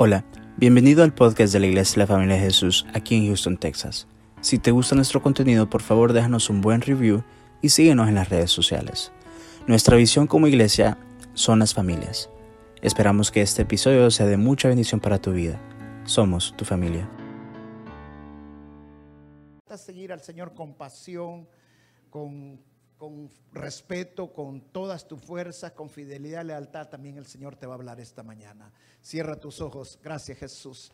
Hola, bienvenido al podcast de la Iglesia de la Familia de Jesús aquí en Houston, Texas. Si te gusta nuestro contenido, por favor déjanos un buen review y síguenos en las redes sociales. Nuestra visión como iglesia son las familias. Esperamos que este episodio sea de mucha bendición para tu vida. Somos tu familia. Seguir al Señor con pasión, con respeto, con todas tus fuerzas, con fidelidad, lealtad, también el Señor te va a hablar esta mañana. Cierra tus ojos. Gracias, Jesús.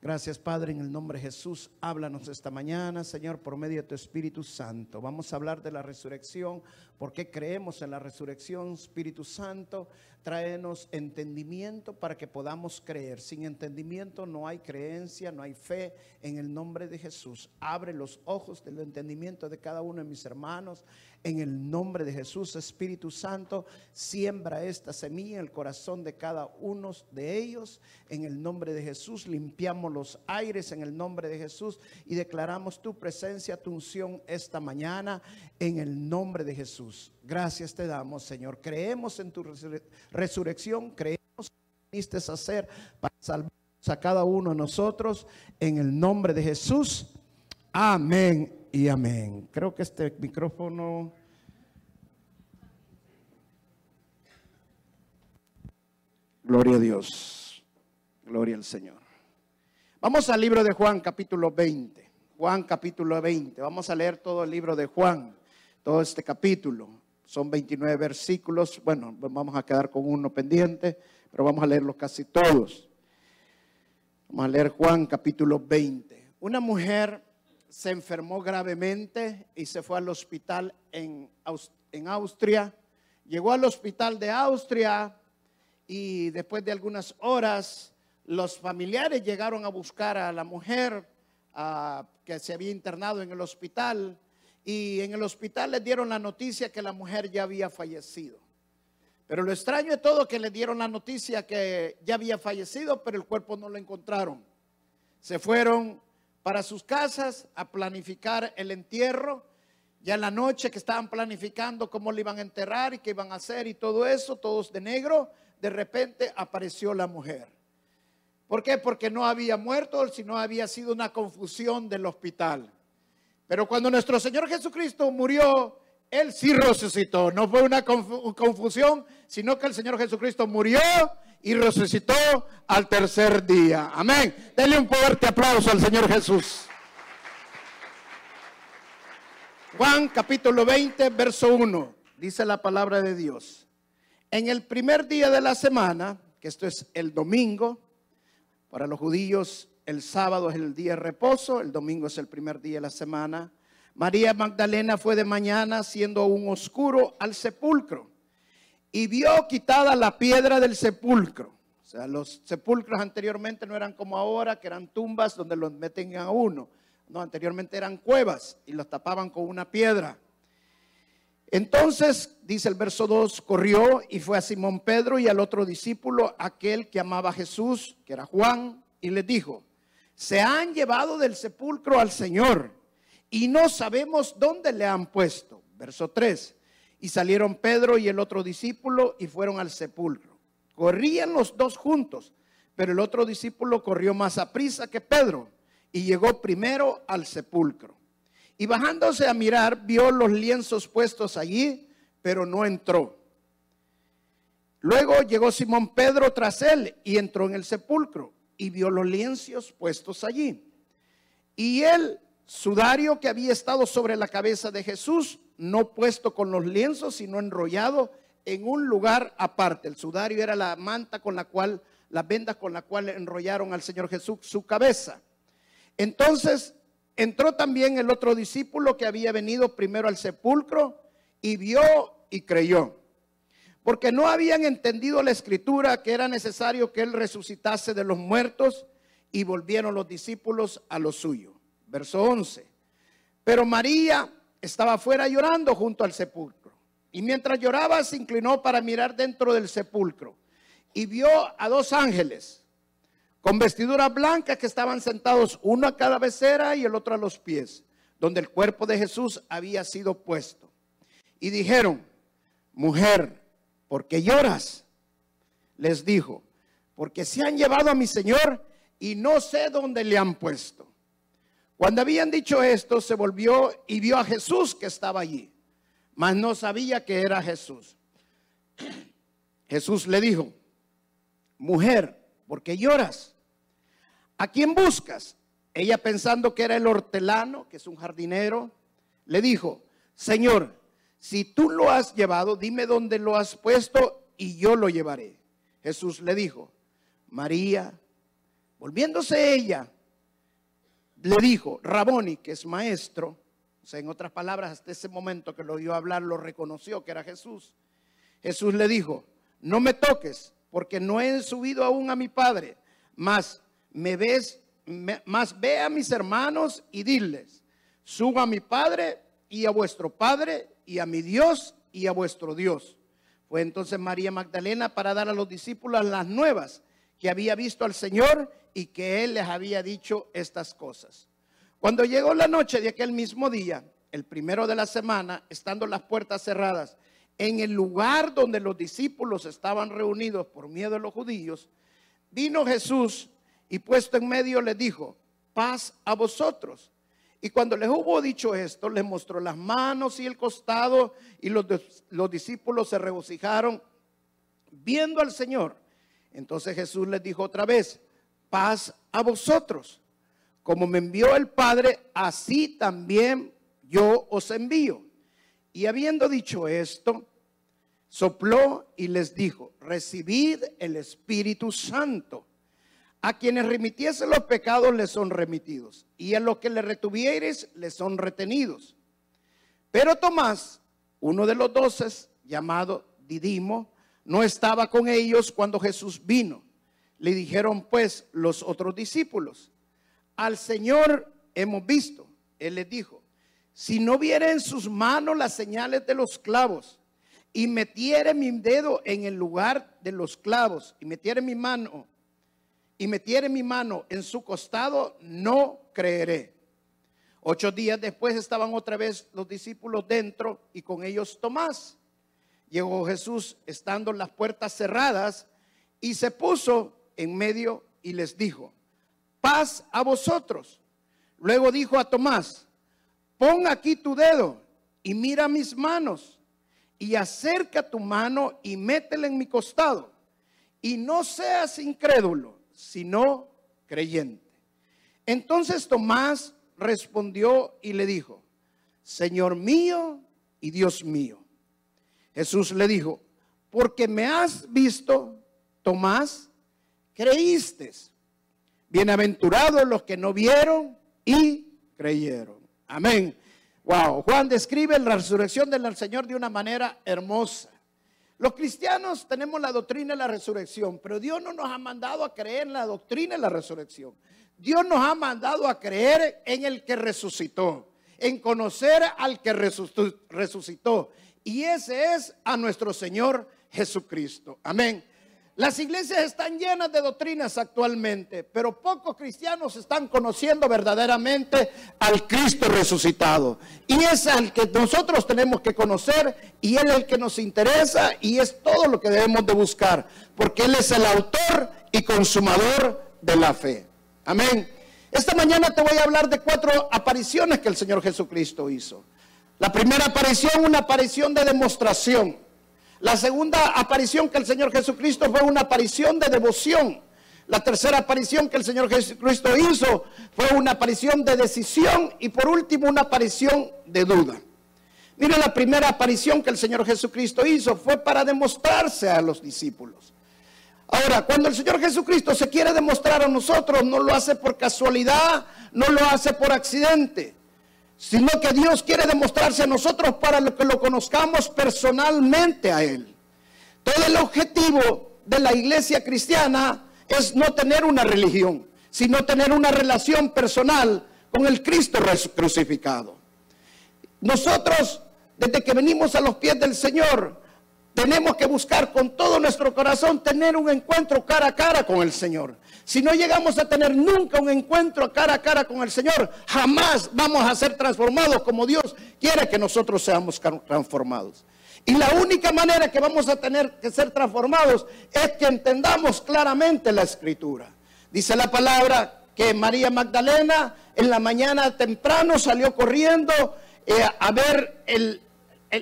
Gracias, Padre, en el nombre de Jesús. Háblanos esta mañana, Señor, por medio de tu Espíritu Santo. Vamos a hablar de la resurrección, porque creemos en la resurrección. Espíritu Santo, tráenos entendimiento para que podamos creer. Sin entendimiento no hay creencia, no hay fe. En el nombre de Jesús, abre los ojos del entendimiento de cada uno de mis hermanos. En el nombre de Jesús, Espíritu Santo, siembra esta semilla en el corazón de cada uno de ellos. En el nombre de Jesús, limpiamos los aires en el nombre de Jesús y declaramos tu presencia, tu unción esta mañana en el nombre de Jesús. Gracias te damos, Señor. Creemos en tu resurrección, creemos que viniste a hacer para salvarnos a cada uno de nosotros. En el nombre de Jesús, amén. Y amén. Creo que este micrófono. Gloria a Dios. Gloria al Señor. Vamos al libro de Juan, capítulo 20. Juan, capítulo 20. Vamos a leer todo el libro de Juan. Todo este capítulo. Son 29 versículos. Bueno, vamos a quedar con uno pendiente, pero vamos a leerlos casi todos. Vamos a leer Juan, capítulo 20. Una mujer se enfermó gravemente y se fue al hospital en Austria. Llegó al hospital de Austria y después de algunas horas los familiares llegaron a buscar a la mujer que se había internado en el hospital, y en el hospital les dieron la noticia que la mujer ya había fallecido. Pero lo extraño de todo es que les dieron la noticia que ya había fallecido, pero el cuerpo no lo encontraron. Se fueron para sus casas a planificar el entierro. Ya en la noche que estaban planificando cómo le iban a enterrar y qué iban a hacer y todo eso, todos de negro, de repente apareció la mujer. ¿Por qué? Porque no había muerto, sino había sido una confusión del hospital. Pero cuando nuestro Señor Jesucristo murió, Él sí resucitó. No fue una confusión, sino que el Señor Jesucristo murió y resucitó al tercer día. Amén. Denle un fuerte aplauso al Señor Jesús. Juan capítulo 20, verso 1. Dice la palabra de Dios. En el primer día de la semana, que esto es el domingo, para los judíos el sábado es el día de reposo, el domingo es el primer día de la semana. María Magdalena fue de mañana, siendo aún oscuro, al sepulcro. Y vio quitada la piedra del sepulcro. O sea, los sepulcros anteriormente no eran como ahora, que eran tumbas donde los meten a uno. No, anteriormente eran cuevas y los tapaban con una piedra. Entonces, dice el verso 2, corrió y fue a Simón Pedro y al otro discípulo, aquel que amaba a Jesús, que era Juan, y les dijo: se han llevado del sepulcro al Señor y no sabemos dónde le han puesto. Verso 3. Y salieron Pedro y el otro discípulo y fueron al sepulcro. Corrían los dos juntos, pero el otro discípulo corrió más a prisa que Pedro y llegó primero al sepulcro. Y bajándose a mirar, vio los lienzos puestos allí, pero no entró. Luego llegó Simón Pedro tras él y entró en el sepulcro y vio los lienzos puestos allí. Y el sudario que había estado sobre la cabeza de Jesús, no puesto con los lienzos, sino enrollado en un lugar aparte. El sudario era la manta con la cual, las vendas con la cual enrollaron al Señor Jesús su cabeza. Entonces entró también el otro discípulo que había venido primero al sepulcro y vio y creyó. Porque no habían entendido la escritura que era necesario que él resucitase de los muertos, y volvieron los discípulos a lo suyo. Verso 11. Pero María estaba afuera llorando junto al sepulcro. Y mientras lloraba se inclinó para mirar dentro del sepulcro. Y vio a dos ángeles con vestiduras blancas que estaban sentados, uno a cada cabecera y el otro a los pies, donde el cuerpo de Jesús había sido puesto. Y dijeron: mujer, ¿por qué lloras? Les dijo: porque se han llevado a mi Señor y no sé dónde le han puesto. Cuando habían dicho esto, se volvió y vio a Jesús que estaba allí, mas no sabía que era Jesús. Jesús le dijo: mujer, ¿por qué lloras? ¿A quién buscas? Ella, pensando que era el hortelano, que es un jardinero, le dijo: Señor, si tú lo has llevado, dime dónde lo has puesto y yo lo llevaré. Jesús le dijo: María. Volviéndose ella, le dijo: Raboni, que es maestro. O sea, en otras palabras, hasta ese momento que lo oyó hablar, lo reconoció que era Jesús. Jesús le dijo: no me toques, porque no he subido aún a mi Padre, mas ve a mis hermanos y diles: subo a mi Padre y a vuestro Padre, y a mi Dios y a vuestro Dios. Fue entonces María Magdalena para dar a los discípulos las nuevas que había visto al Señor y que Él les había dicho estas cosas. Cuando llegó la noche de aquel mismo día, el primero de la semana, estando las puertas cerradas, en el lugar donde los discípulos estaban reunidos por miedo de los judíos, vino Jesús y puesto en medio les dijo: paz a vosotros. Y cuando les hubo dicho esto, les mostró las manos y el costado, y los discípulos se regocijaron viendo al Señor. Entonces Jesús les dijo otra vez: paz a vosotros. Como me envió el Padre, así también yo os envío. Y habiendo dicho esto, sopló y les dijo: recibid el Espíritu Santo. A quienes remitiesen los pecados les son remitidos, y a los que le retuvieres les son retenidos. Pero Tomás, uno de los 12, llamado Didimo, no estaba con ellos cuando Jesús vino. Le dijeron pues los otros discípulos: al Señor hemos visto. Él les dijo: si no viere en sus manos las señales de los clavos, y metiere mi dedo en el lugar de los clavos, y metiere mi mano en su costado, no creeré. 8 días después estaban otra vez los discípulos dentro, y con ellos Tomás. Llegó Jesús estando las puertas cerradas, y se puso en medio y les dijo: paz a vosotros. Luego dijo a Tomás: pon aquí tu dedo y mira mis manos, y acerca tu mano y métela en mi costado, y no seas incrédulo, sino creyente. Entonces Tomás respondió y le dijo: Señor mío y Dios mío. Jesús le dijo: porque me has visto, Tomás, creíste. Bienaventurados los que no vieron y creyeron. Amén. Wow. Juan describe la resurrección del Señor de una manera hermosa. Los cristianos tenemos la doctrina de la resurrección, pero Dios no nos ha mandado a creer en la doctrina de la resurrección. Dios nos ha mandado a creer en el que resucitó, en conocer al que resucitó. Y ese es a nuestro Señor Jesucristo. Amén. Las iglesias están llenas de doctrinas actualmente, pero pocos cristianos están conociendo verdaderamente al Cristo resucitado. Y es al que nosotros tenemos que conocer, y Él es el que nos interesa, y es todo lo que debemos de buscar, porque Él es el autor y consumador de la fe. Amén. Esta mañana te voy a hablar de 4 apariciones que el Señor Jesucristo hizo. La primera aparición, una aparición de demostración. La segunda aparición que el Señor Jesucristo fue una aparición de devoción. La tercera aparición que el Señor Jesucristo hizo fue una aparición de decisión. Y por último, una aparición de duda. Mire, la primera aparición que el Señor Jesucristo hizo fue para demostrarse a los discípulos. Ahora, cuando el Señor Jesucristo se quiere demostrar a nosotros, no lo hace por casualidad, no lo hace por accidente, sino que Dios quiere demostrarse a nosotros para que lo conozcamos personalmente a Él. Todo el objetivo de la iglesia cristiana es no tener una religión, sino tener una relación personal con el Cristo crucificado. Nosotros, desde que venimos a los pies del Señor, tenemos que buscar con todo nuestro corazón tener un encuentro cara a cara con el Señor. Si no llegamos a tener nunca un encuentro cara a cara con el Señor, jamás vamos a ser transformados como Dios quiere que nosotros seamos transformados. Y la única manera que vamos a tener que ser transformados es que entendamos claramente la Escritura. Dice la palabra que María Magdalena en la mañana temprano salió corriendo a ver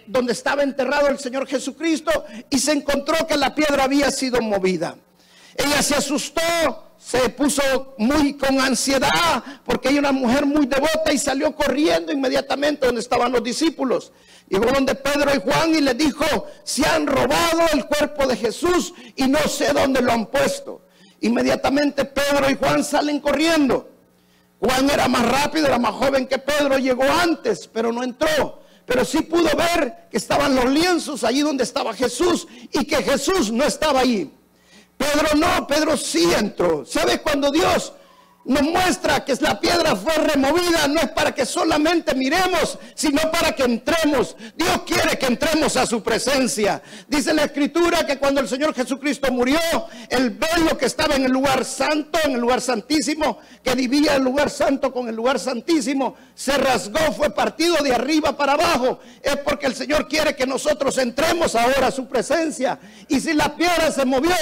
donde estaba enterrado el Señor Jesucristo, y se encontró que la piedra había sido movida. Ella se asustó, se puso muy con ansiedad, porque era una mujer muy devota, y salió corriendo inmediatamente donde estaban los discípulos. Llegó donde Pedro y Juan y les dijo: se han robado el cuerpo de Jesús y no sé dónde lo han puesto. Inmediatamente Pedro y Juan salen corriendo. Juan era más rápido, era más joven que Pedro, llegó antes, pero no entró. Pero sí pudo ver que estaban los lienzos allí donde estaba Jesús, y que Jesús no estaba allí. Pedro no, Pedro sí entró. ¿Sabes? Cuando Dios nos muestra que la piedra fue removida, no es para que solamente miremos, sino para que entremos. Dios quiere que entremos a su presencia. Dice la Escritura que cuando el Señor Jesucristo murió, el velo que estaba en el lugar santo, en el lugar santísimo, que dividía el lugar santo con el lugar santísimo, se rasgó, fue partido de arriba para abajo. Es porque el Señor quiere que nosotros entremos ahora a su presencia. Y si la piedra se movió,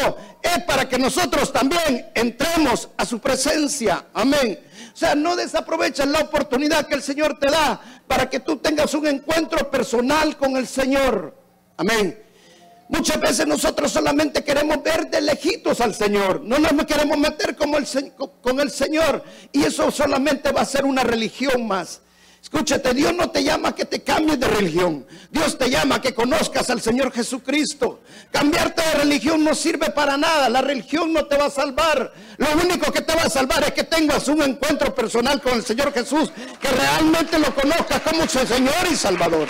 es para que nosotros también entremos a su presencia. Amén. O sea, no desaprovechas la oportunidad que el Señor te da para que tú tengas un encuentro personal con el Señor. Amén. Muchas veces nosotros solamente queremos ver de lejitos al Señor, no nos queremos meter con el Señor, y eso solamente va a ser una religión más. Escúchate, Dios no te llama a que te cambies de religión. Dios te llama a que conozcas al Señor Jesucristo. Cambiarte de religión no sirve para nada. La religión no te va a salvar. Lo único que te va a salvar es que tengas un encuentro personal con el Señor Jesús, que realmente lo conozcas como su Señor y Salvador.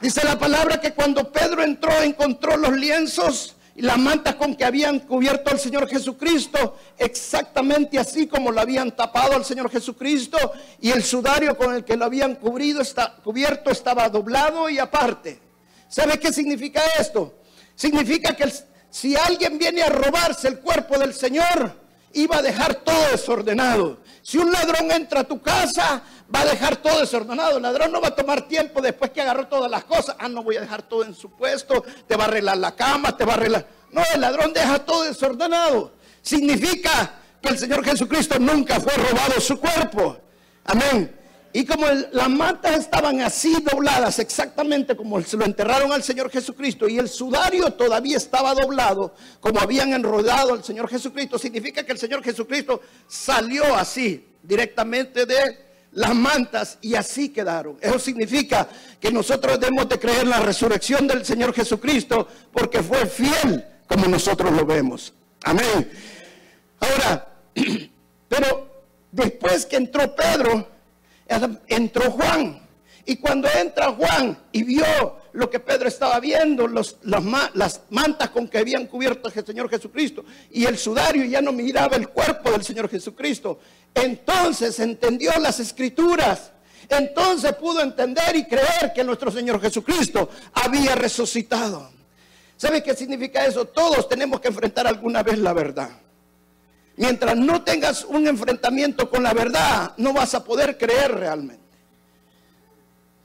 Dice la palabra que cuando Pedro entró, encontró los lienzos y las mantas con que habían cubierto al Señor Jesucristo, exactamente así como lo habían tapado al Señor Jesucristo, y el sudario con el que lo habían cubierto estaba doblado y aparte. ¿Sabe qué significa esto? Significa que si alguien viene a robarse el cuerpo del Señor, iba a dejar todo desordenado. Si un ladrón entra a tu casa, va a dejar todo desordenado. El ladrón no va a tomar tiempo después que agarró todas las cosas. Ah, no, voy a dejar todo en su puesto, te va a arreglar la cama, te va a arreglar. No, el ladrón deja todo desordenado. Significa que el Señor Jesucristo nunca fue robado su cuerpo. Amén. Y como las mantas estaban así dobladas, exactamente como se lo enterraron al Señor Jesucristo, y el sudario todavía estaba doblado, como habían enrollado al Señor Jesucristo, significa que el Señor Jesucristo salió así, directamente de las mantas, y así quedaron. Eso significa que nosotros debemos de creer la resurrección del Señor Jesucristo, porque fue fiel como nosotros lo vemos. Amén. Ahora, pero después que entró Pedro, entró Juan, y cuando entra Juan y vio lo que Pedro estaba viendo, las mantas con que habían cubierto al Señor Jesucristo y el sudario, ya no miraba el cuerpo del Señor Jesucristo. Entonces entendió las Escrituras, entonces pudo entender y creer que nuestro Señor Jesucristo había resucitado. ¿Sabe qué significa eso? Todos tenemos que enfrentar alguna vez la verdad. Mientras no tengas un enfrentamiento con la verdad, no vas a poder creer realmente.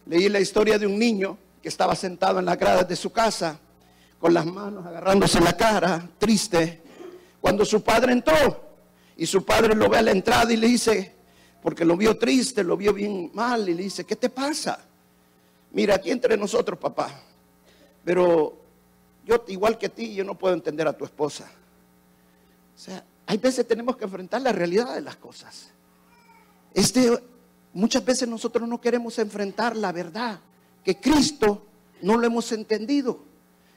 Leí la historia de un niño que estaba sentado en las gradas de su casa, con las manos agarrándose la cara, triste, cuando su padre entró. Y su padre lo ve a la entrada y le dice, porque lo vio triste, lo vio bien mal, y le dice: ¿qué te pasa? Mira, aquí entre nosotros, papá, pero yo, igual que a ti, yo no puedo entender a tu esposa. O sea, hay veces tenemos que enfrentar la realidad de las cosas. Muchas veces nosotros no queremos enfrentar la verdad, que Cristo no lo hemos entendido,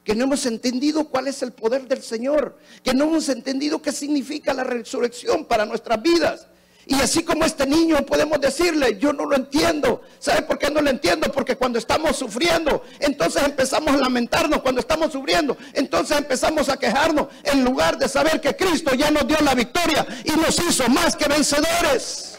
que no hemos entendido cuál es el poder del Señor, que no hemos entendido qué significa la resurrección para nuestras vidas. Y así como este niño podemos decirle: yo no lo entiendo. ¿Sabe por qué no lo entiendo? Porque cuando estamos sufriendo, entonces empezamos a lamentarnos. Cuando estamos sufriendo, entonces empezamos a quejarnos, en lugar de saber que Cristo ya nos dio la victoria y nos hizo más que vencedores.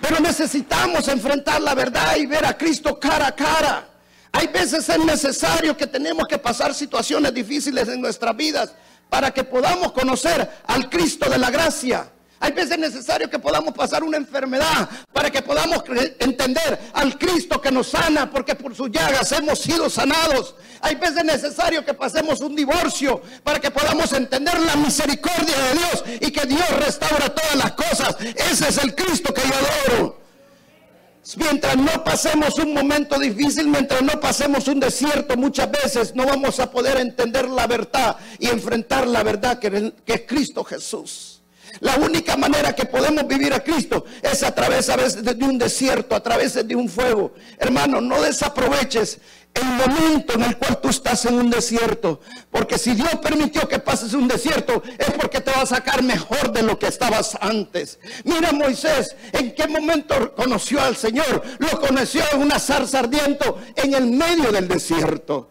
Pero necesitamos enfrentar la verdad y ver a Cristo cara a cara. Hay veces es necesario que tenemos que pasar situaciones difíciles en nuestras vidas, para que podamos conocer al Cristo de la gracia, Hay veces necesario que podamos pasar una enfermedad para que podamos entender al Cristo que nos sana, porque por sus llagas hemos sido sanados. Hay veces necesario que pasemos un divorcio para que podamos entender la misericordia de Dios y que Dios restaura todas las cosas. Ese es el Cristo que yo adoro. Mientras no pasemos un momento difícil, mientras no pasemos un desierto, muchas veces no vamos a poder entender la verdad y enfrentar la verdad que es Cristo Jesús. La única manera que podemos vivir a Cristo es a través a veces de un desierto, a través de un fuego. Hermano, no desaproveches el momento en el cual tú estás en un desierto, porque si Dios permitió que pases un desierto es porque te va a sacar mejor de lo que estabas antes. Mira Moisés, en qué momento conoció al Señor. Lo conoció en una zarza ardiente en el medio del desierto.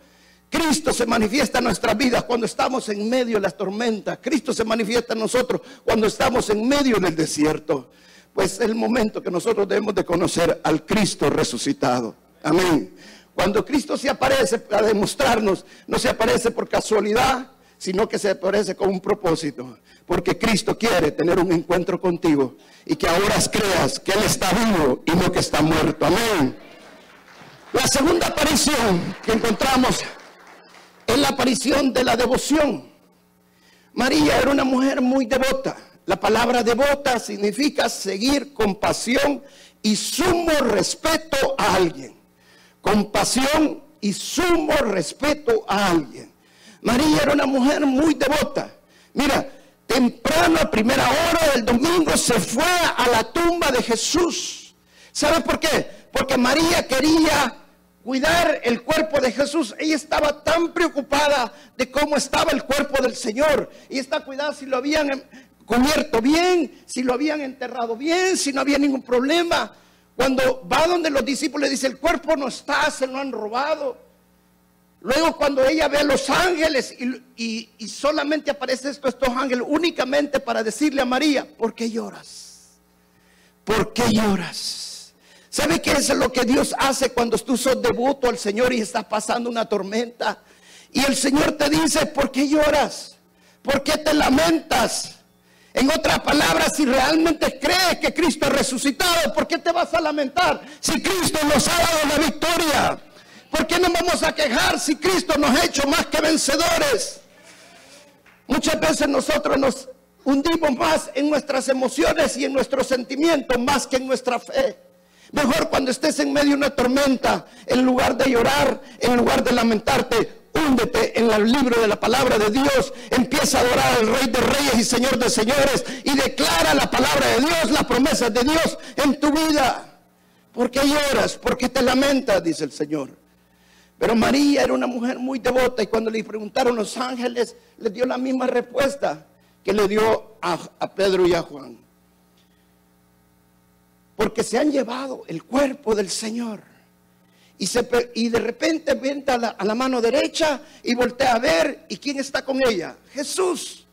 Cristo se manifiesta en nuestras vidas cuando estamos en medio de las tormentas. Cristo se manifiesta en nosotros cuando estamos en medio del desierto. Pues es el momento que nosotros debemos de conocer al Cristo resucitado. Amén. Cuando Cristo se aparece para demostrarnos, no se aparece por casualidad, sino que se aparece con un propósito. Porque Cristo quiere tener un encuentro contigo y que ahora creas que Él está vivo y no que está muerto. Amén. La segunda aparición que encontramos es la aparición de la devoción. María era una mujer muy devota. La palabra devota significa seguir con pasión y sumo respeto a alguien. Compasión y sumo respeto a alguien. María era una mujer muy devota. Mira, temprano a primera hora del domingo se fue a la tumba de Jesús. ¿Sabe por qué? Porque María quería cuidar el cuerpo de Jesús. Ella estaba tan preocupada de cómo estaba el cuerpo del Señor. Y está cuidada si lo habían cubierto bien, si lo habían enterrado bien, si no había ningún problema. Cuando va donde los discípulos, dice: el cuerpo no está, se lo han robado. Luego cuando ella ve a los ángeles y solamente aparecen estos ángeles únicamente para decirle a María: ¿por qué lloras? ¿Por qué lloras? ¿Sabe qué es lo que Dios hace cuando tú sos devoto al Señor y estás pasando una tormenta? Y el Señor te dice: ¿por qué lloras? ¿Por qué te lamentas? En otras palabras, si realmente crees que Cristo ha resucitado, ¿por qué te vas a lamentar si Cristo nos ha dado la victoria? ¿Por qué nos vamos a quejar si Cristo nos ha hecho más que vencedores? Muchas veces nosotros nos hundimos más en nuestras emociones y en nuestros sentimientos más que en nuestra fe. Mejor cuando estés en medio de una tormenta, en lugar de llorar, en lugar de lamentarte, húndete en el libro de la palabra de Dios. Empieza a adorar al Rey de Reyes y Señor de Señores. Y declara la palabra de Dios, las promesas de Dios en tu vida. ¿Por qué lloras? ¿Por qué te lamentas? Dice el Señor. Pero María era una mujer muy devota. Y cuando le preguntaron los ángeles, les dio la misma respuesta que le dio a Pedro y a Juan: porque se han llevado el cuerpo del Señor. Y de repente ven a la mano derecha y voltea a ver. ¿Y quién está con ella? Jesús.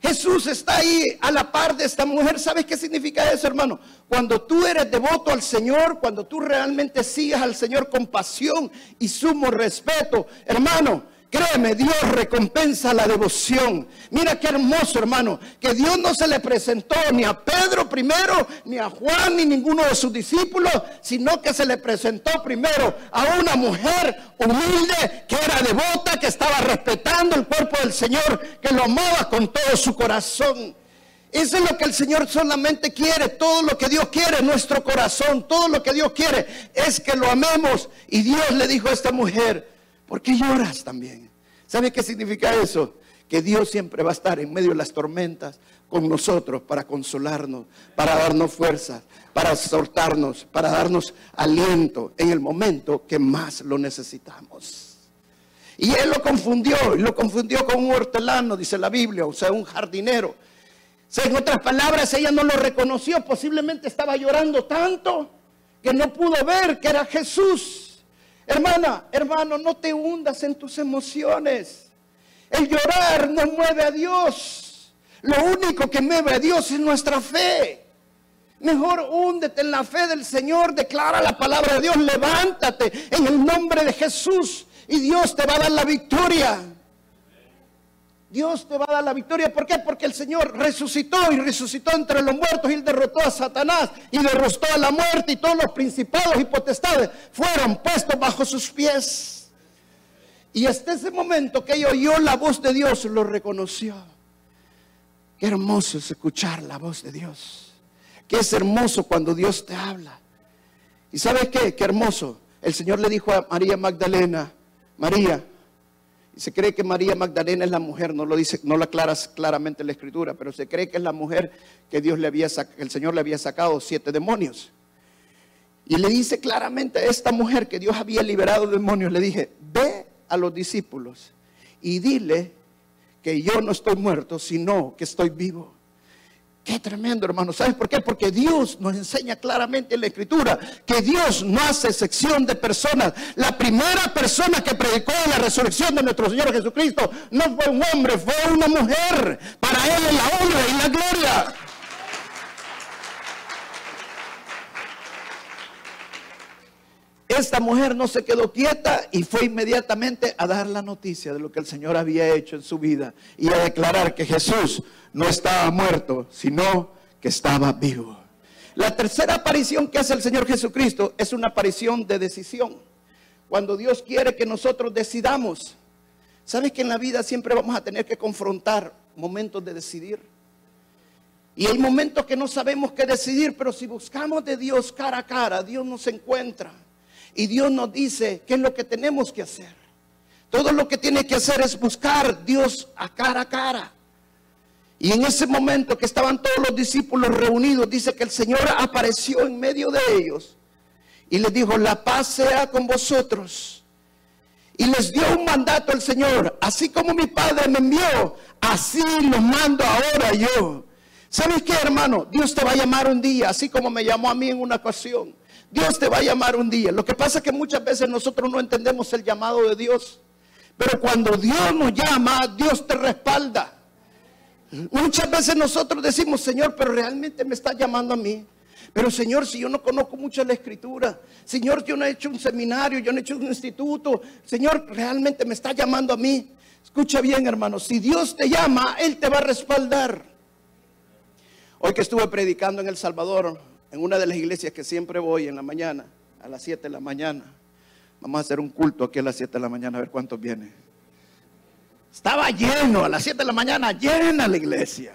Jesús está ahí a la par de esta mujer. ¿Sabes qué significa eso, hermano? Cuando tú eres devoto al Señor, cuando tú realmente sigas al Señor con pasión y sumo respeto, hermano, créeme, Dios recompensa la devoción. Mira qué hermoso, hermano, que Dios no se le presentó ni a Pedro primero, ni a Juan, ni ninguno de sus discípulos, sino que se le presentó primero a una mujer humilde, que era devota, que estaba respetando el cuerpo del Señor, que lo amaba con todo su corazón. Eso es lo que el Señor solamente quiere. Todo lo que Dios quiere, nuestro corazón, todo lo que Dios quiere es que lo amemos. Y Dios le dijo a esta mujer: ¿por qué lloras también? ¿Sabe qué significa eso? Que Dios siempre va a estar en medio de las tormentas con nosotros para consolarnos, para darnos fuerzas, para exhortarnos, para darnos aliento en el momento que más lo necesitamos. Y Él lo confundió con un hortelano, dice la Biblia, o sea, un jardinero. En otras palabras, ella no lo reconoció. Posiblemente estaba llorando tanto que no pudo ver que era Jesús. Hermana, hermano, no te hundas en tus emociones. El llorar no mueve a Dios. Lo único que mueve a Dios es nuestra fe. Mejor húndete en la fe del Señor, declara la palabra de Dios, levántate en el nombre de Jesús y Dios te va a dar la victoria. Dios te va a dar la victoria. ¿Por qué? Porque el Señor resucitó y resucitó entre los muertos y Él derrotó a Satanás y derrotó a la muerte, y todos los principados y potestades fueron puestos bajo sus pies. Y hasta ese momento que ella oyó la voz de Dios, lo reconoció. Qué hermoso es escuchar la voz de Dios. Qué es hermoso cuando Dios te habla. ¿Y sabes qué? Qué hermoso. El Señor le dijo a María Magdalena, María. Y se cree que María Magdalena es la mujer, no lo dice, no lo aclara claramente la Escritura, pero se cree que es la mujer que Dios le había el Señor le había sacado 7 demonios. Y le dice claramente a esta mujer que Dios había liberado demonios, le dije, ve a los discípulos y dile que yo no estoy muerto, sino que estoy vivo. Qué tremendo, hermano. ¿Sabes por qué? Porque Dios nos enseña claramente en la Escritura que Dios no hace sección de personas. La primera persona que predicó la resurrección de nuestro Señor Jesucristo no fue un hombre, fue una mujer. Para Él es la honra y la gloria. Esta mujer no se quedó quieta y fue inmediatamente a dar la noticia de lo que el Señor había hecho en su vida y a declarar que Jesús no estaba muerto, sino que estaba vivo. La tercera aparición que hace el Señor Jesucristo es una aparición de decisión. Cuando Dios quiere que nosotros decidamos, ¿sabes que en la vida siempre vamos a tener que confrontar momentos de decidir? Y hay momentos que no sabemos qué decidir, pero si buscamos de Dios cara a cara, Dios nos encuentra. Y Dios nos dice qué es lo que tenemos que hacer. Todo lo que tiene que hacer es buscar a Dios cara a cara. Y en ese momento que estaban todos los discípulos reunidos, dice que el Señor apareció en medio de ellos. Y les dijo, la paz sea con vosotros. Y les dio un mandato el Señor. Así como mi Padre me envió, así los mando ahora yo. ¿Sabes qué, hermano? Dios te va a llamar un día, así como me llamó a mí en una ocasión. Dios te va a llamar un día. Lo que pasa es que muchas veces nosotros no entendemos el llamado de Dios. Pero cuando Dios nos llama, Dios te respalda. Muchas veces nosotros decimos, Señor, pero realmente me está llamando a mí. Pero Señor, si yo no conozco mucho la Escritura. Señor, yo no he hecho un seminario, yo no he hecho un instituto. Señor, realmente me está llamando a mí. Escucha bien, hermano, si Dios te llama, Él te va a respaldar. Hoy que estuve predicando en El Salvador, en una de las iglesias que siempre voy en la mañana, a las 7 de la mañana. Vamos a hacer un culto aquí a las 7 de la mañana, a ver cuántos vienen. Estaba lleno, a las 7 de la mañana, llena la iglesia.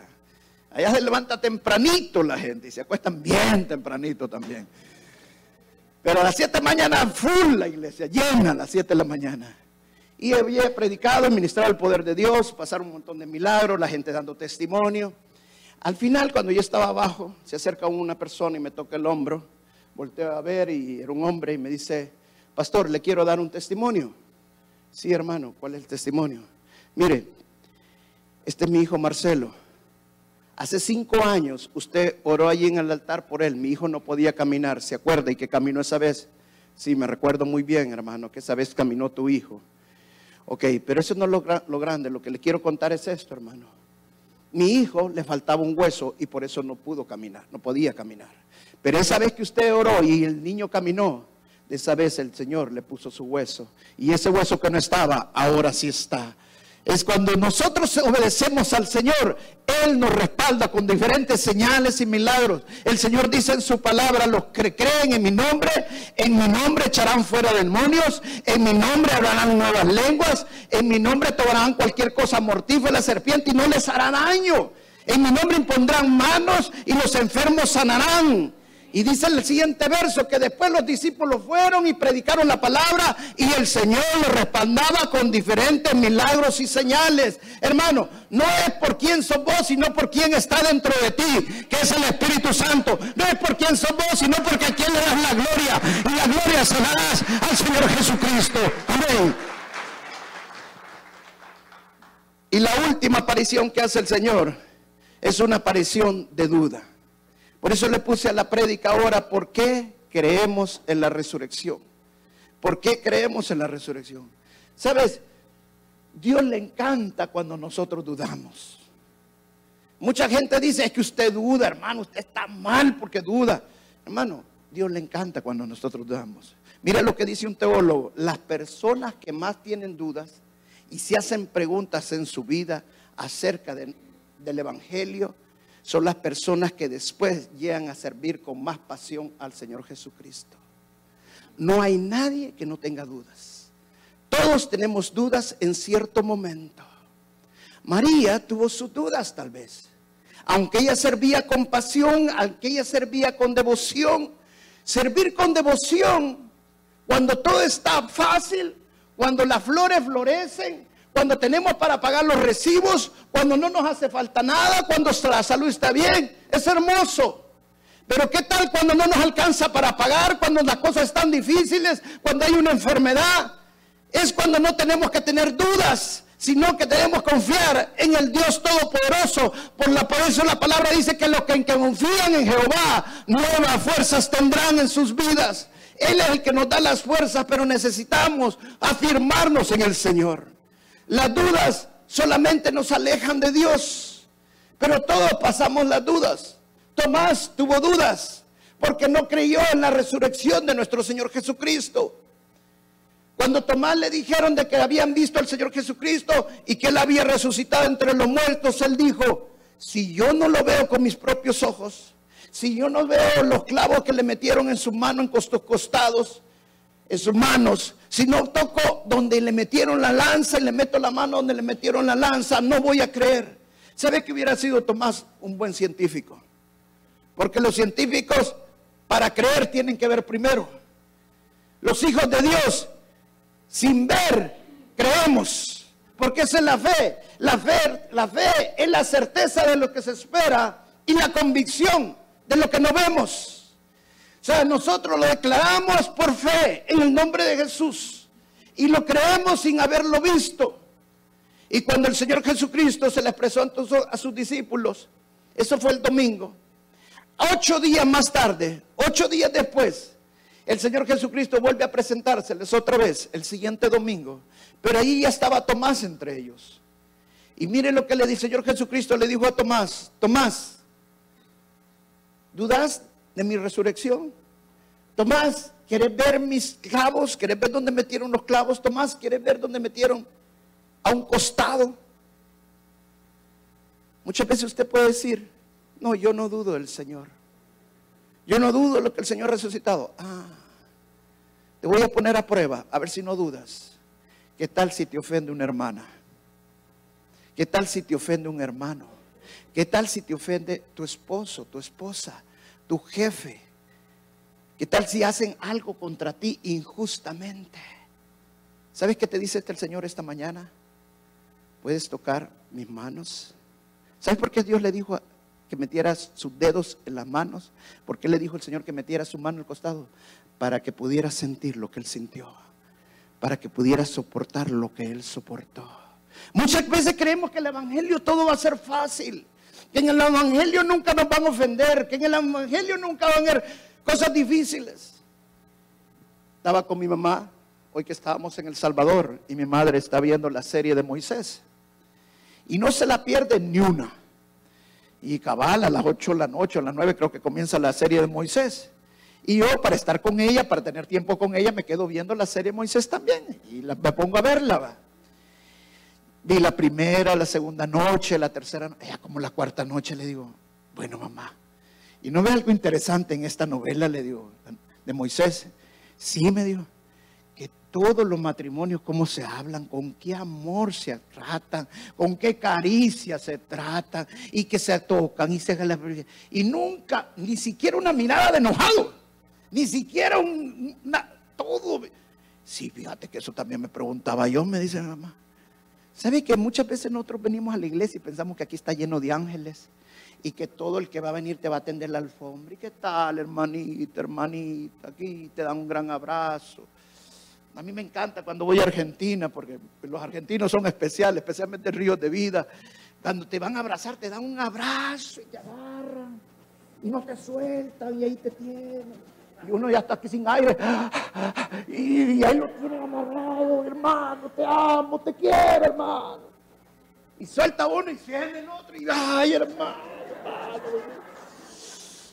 Allá se levanta tempranito la gente y se acuestan bien tempranito también. Pero a las 7 de la mañana, full la iglesia, llena a las 7 de la mañana. Y había predicado, ministrado el poder de Dios, pasaron un montón de milagros, la gente dando testimonio. Al final, cuando yo estaba abajo, se acerca una persona y me toca el hombro. Volteo a ver y era un hombre y me dice, pastor, le quiero dar un testimonio. Sí, hermano, ¿cuál es el testimonio? Mire, este es mi hijo Marcelo. Hace 5 años usted oró allí en el altar por él. Mi hijo no podía caminar, ¿se acuerda? ¿Y que caminó esa vez? Sí, me recuerdo muy bien, hermano, que esa vez caminó tu hijo. Ok, pero eso no es lo grande. Lo que le quiero contar es esto, hermano. Mi hijo le faltaba un hueso y por eso no pudo caminar, no podía caminar. Pero esa vez que usted oró y el niño caminó, de esa vez el Señor le puso su hueso. Y ese hueso que no estaba, ahora sí está. Es cuando nosotros obedecemos al Señor, Él nos respalda con diferentes señales y milagros. El Señor dice en su palabra, los que creen en mi nombre echarán fuera demonios, en mi nombre hablarán nuevas lenguas, en mi nombre tomarán cualquier cosa mortífera, serpiente, y no les hará daño. En mi nombre impondrán manos y los enfermos sanarán. Y dice el siguiente verso que después los discípulos fueron y predicaron la palabra y el Señor los respaldaba con diferentes milagros y señales. Hermano, no es por quién sos vos, sino por quién está dentro de ti, que es el Espíritu Santo. No es por quién sos vos, sino porque a quien le das la gloria. Y la gloria se la das al Señor Jesucristo. Amén. Y la última aparición que hace el Señor es una aparición de duda. Por eso le puse a la prédica ahora, ¿por qué creemos en la resurrección? ¿Por qué creemos en la resurrección? ¿Sabes? Dios le encanta cuando nosotros dudamos. Mucha gente dice, es que usted duda, hermano, usted está mal porque duda. Hermano, Dios le encanta cuando nosotros dudamos. Mira lo que dice un teólogo, las personas que más tienen dudas y se hacen preguntas en su vida acerca del Evangelio son las personas que después llegan a servir con más pasión al Señor Jesucristo. No hay nadie que no tenga dudas. Todos tenemos dudas en cierto momento. María tuvo sus dudas tal vez. Aunque ella servía con pasión, aunque ella servía con devoción, servir con devoción cuando todo está fácil, cuando las flores florecen, cuando tenemos para pagar los recibos, cuando no nos hace falta nada, cuando la salud está bien, es hermoso. Pero ¿qué tal cuando no nos alcanza para pagar, cuando las cosas están difíciles, cuando hay una enfermedad? Es cuando no tenemos que tener dudas, sino que debemos confiar en el Dios Todopoderoso. Por eso la palabra dice que los que confían en Jehová, nuevas fuerzas tendrán en sus vidas. Él es el que nos da las fuerzas, pero necesitamos afirmarnos en el Señor. Las dudas solamente nos alejan de Dios, pero todos pasamos las dudas. Tomás tuvo dudas porque no creyó en la resurrección de nuestro Señor Jesucristo. Cuando Tomás le dijeron de que habían visto al Señor Jesucristo y que Él había resucitado entre los muertos, él dijo: si yo no lo veo con mis propios ojos, si yo no veo los clavos que le metieron en sus manos, en sus costados, en sus manos, si no toco donde le metieron la lanza y le meto la mano donde le metieron la lanza, no voy a creer. ¿Sabe que hubiera sido Tomás un buen científico? Porque los científicos para creer tienen que ver primero. Los hijos de Dios, sin ver, creemos, porque esa es la fe. La fe es la certeza de lo que se espera y la convicción de lo que no vemos. O sea, nosotros lo declaramos por fe en el nombre de Jesús y lo creemos sin haberlo visto. Y cuando el Señor Jesucristo se le expresó a sus discípulos, eso fue el domingo, 8 días más tarde, 8 días después, el Señor Jesucristo vuelve a presentárseles otra vez el siguiente domingo. Pero ahí ya estaba Tomás entre ellos. Y miren lo que le dice el Señor Jesucristo, le dijo a Tomás: Tomás, ¿dudas de mi resurrección? Tomás, ¿quieres ver mis clavos? ¿Quieres ver dónde metieron los clavos? Tomás, ¿quieres ver dónde metieron a un costado? Muchas veces usted puede decir: no, yo no dudo del Señor. Yo no dudo lo que el Señor ha resucitado. Te voy a poner a prueba, a ver si no dudas. ¿Qué tal si te ofende una hermana? ¿Qué tal si te ofende un hermano? ¿Qué tal si te ofende tu esposo, tu esposa, tu jefe? ¿Qué tal si hacen algo contra ti injustamente? ¿Sabes qué te dice el Señor esta mañana? ¿Puedes tocar mis manos? ¿Sabes por qué Dios le dijo que metiera sus dedos en las manos? ¿Por qué le dijo el Señor que metiera su mano al costado? Para que pudieras sentir lo que Él sintió, para que pudieras soportar lo que Él soportó. Muchas veces creemos que el Evangelio todo va a ser fácil, que en el Evangelio nunca nos van a ofender, que en el Evangelio nunca van a haber cosas difíciles. Estaba con mi mamá hoy que estábamos en El Salvador y mi madre está viendo la serie de Moisés y no se la pierde ni una. Y cabal, a las 8 de la noche, a las 9 creo que comienza la serie de Moisés. Y yo, para estar con ella, para tener tiempo con ella, me quedo viendo la serie de Moisés también. Y me pongo a verla, va. Vi la primera, la segunda noche, la tercera, ya como la cuarta noche le digo: bueno, mamá, ¿y no ves algo interesante en esta novela? Le digo, de Moisés. Sí, me dijo, que todos los matrimonios, cómo se hablan, con qué amor se tratan, con qué caricia se tratan, y que se tocan, y nunca, ni siquiera una mirada de enojado, ni siquiera todo. Sí, fíjate que eso también me preguntaba yo, me dice mi mamá. ¿Sabe que muchas veces nosotros venimos a la iglesia y pensamos que aquí está lleno de ángeles y que todo el que va a venir te va a tender la alfombra? ¿Y qué tal, hermanita, hermanita? Aquí te dan un gran abrazo. A mí me encanta cuando voy a Argentina, porque los argentinos son especiales, especialmente Ríos de Vida. Cuando te van a abrazar, te dan un abrazo y te agarran y no te sueltan y ahí te tienen. Y uno ya está aquí sin aire. Y ahí lo tienen amarrado: hermano, te amo, te quiero, hermano. Y suelta uno y viene el otro. Y ay, hermano.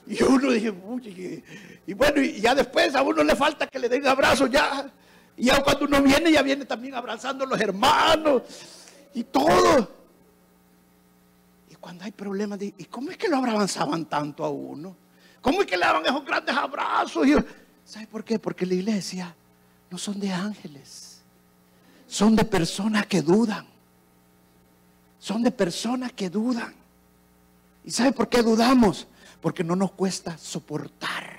Y uno dice: y bueno, y ya después a uno le falta que le den abrazo ya. Y ya cuando uno viene, ya viene también abrazando a los hermanos y todo. cuando hay problemas, ¿y cómo es que lo abrazaban tanto a uno? ¿Cómo es que le daban esos grandes abrazos? ¿Sabe por qué? Porque la iglesia no son de ángeles, son de personas que dudan. Son de personas que dudan. ¿Y sabe por qué dudamos? Porque no nos cuesta soportar.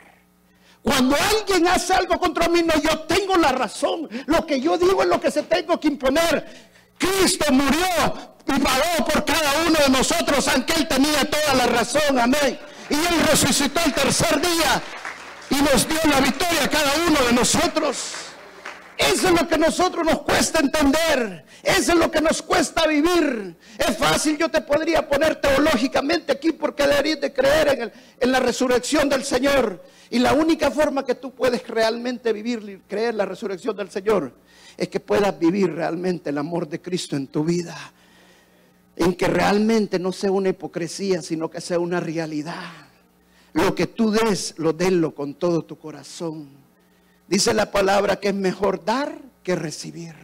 Cuando alguien hace algo contra mí, no, yo tengo la razón. Lo que yo digo es lo que se tengo que imponer. Cristo murió y pagó por cada uno de nosotros, aunque Él tenía toda la razón, amén. Y Él resucitó el tercer día y nos dio la victoria a cada uno de nosotros. Eso es lo que a nosotros nos cuesta entender. Eso es lo que nos cuesta vivir. Es fácil, yo te podría poner teológicamente aquí porque deberías de creer en la resurrección del Señor. Y la única forma que tú puedes realmente vivir, creer la resurrección del Señor, es que puedas vivir realmente el amor de Cristo en tu vida. En que realmente no sea una hipocresía, sino que sea una realidad. Lo que tú des, lo denlo con todo tu corazón. Dice la palabra que es mejor dar que recibir.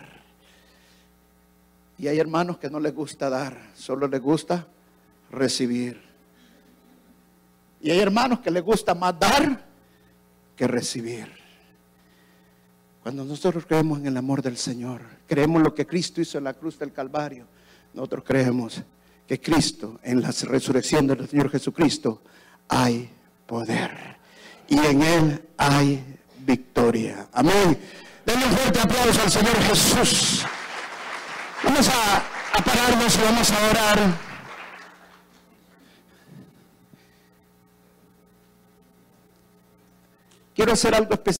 Y hay hermanos que no les gusta dar, solo les gusta recibir. Y hay hermanos que les gusta más dar que recibir. Cuando nosotros creemos en el amor del Señor, creemos lo que Cristo hizo en la cruz del Calvario, nosotros creemos que Cristo, en la resurrección del Señor Jesucristo, hay poder. Y en Él hay poder. Victoria. Amén. Denle un fuerte aplauso al Señor Jesús. Vamos a pararnos y vamos a orar. Quiero hacer algo especial.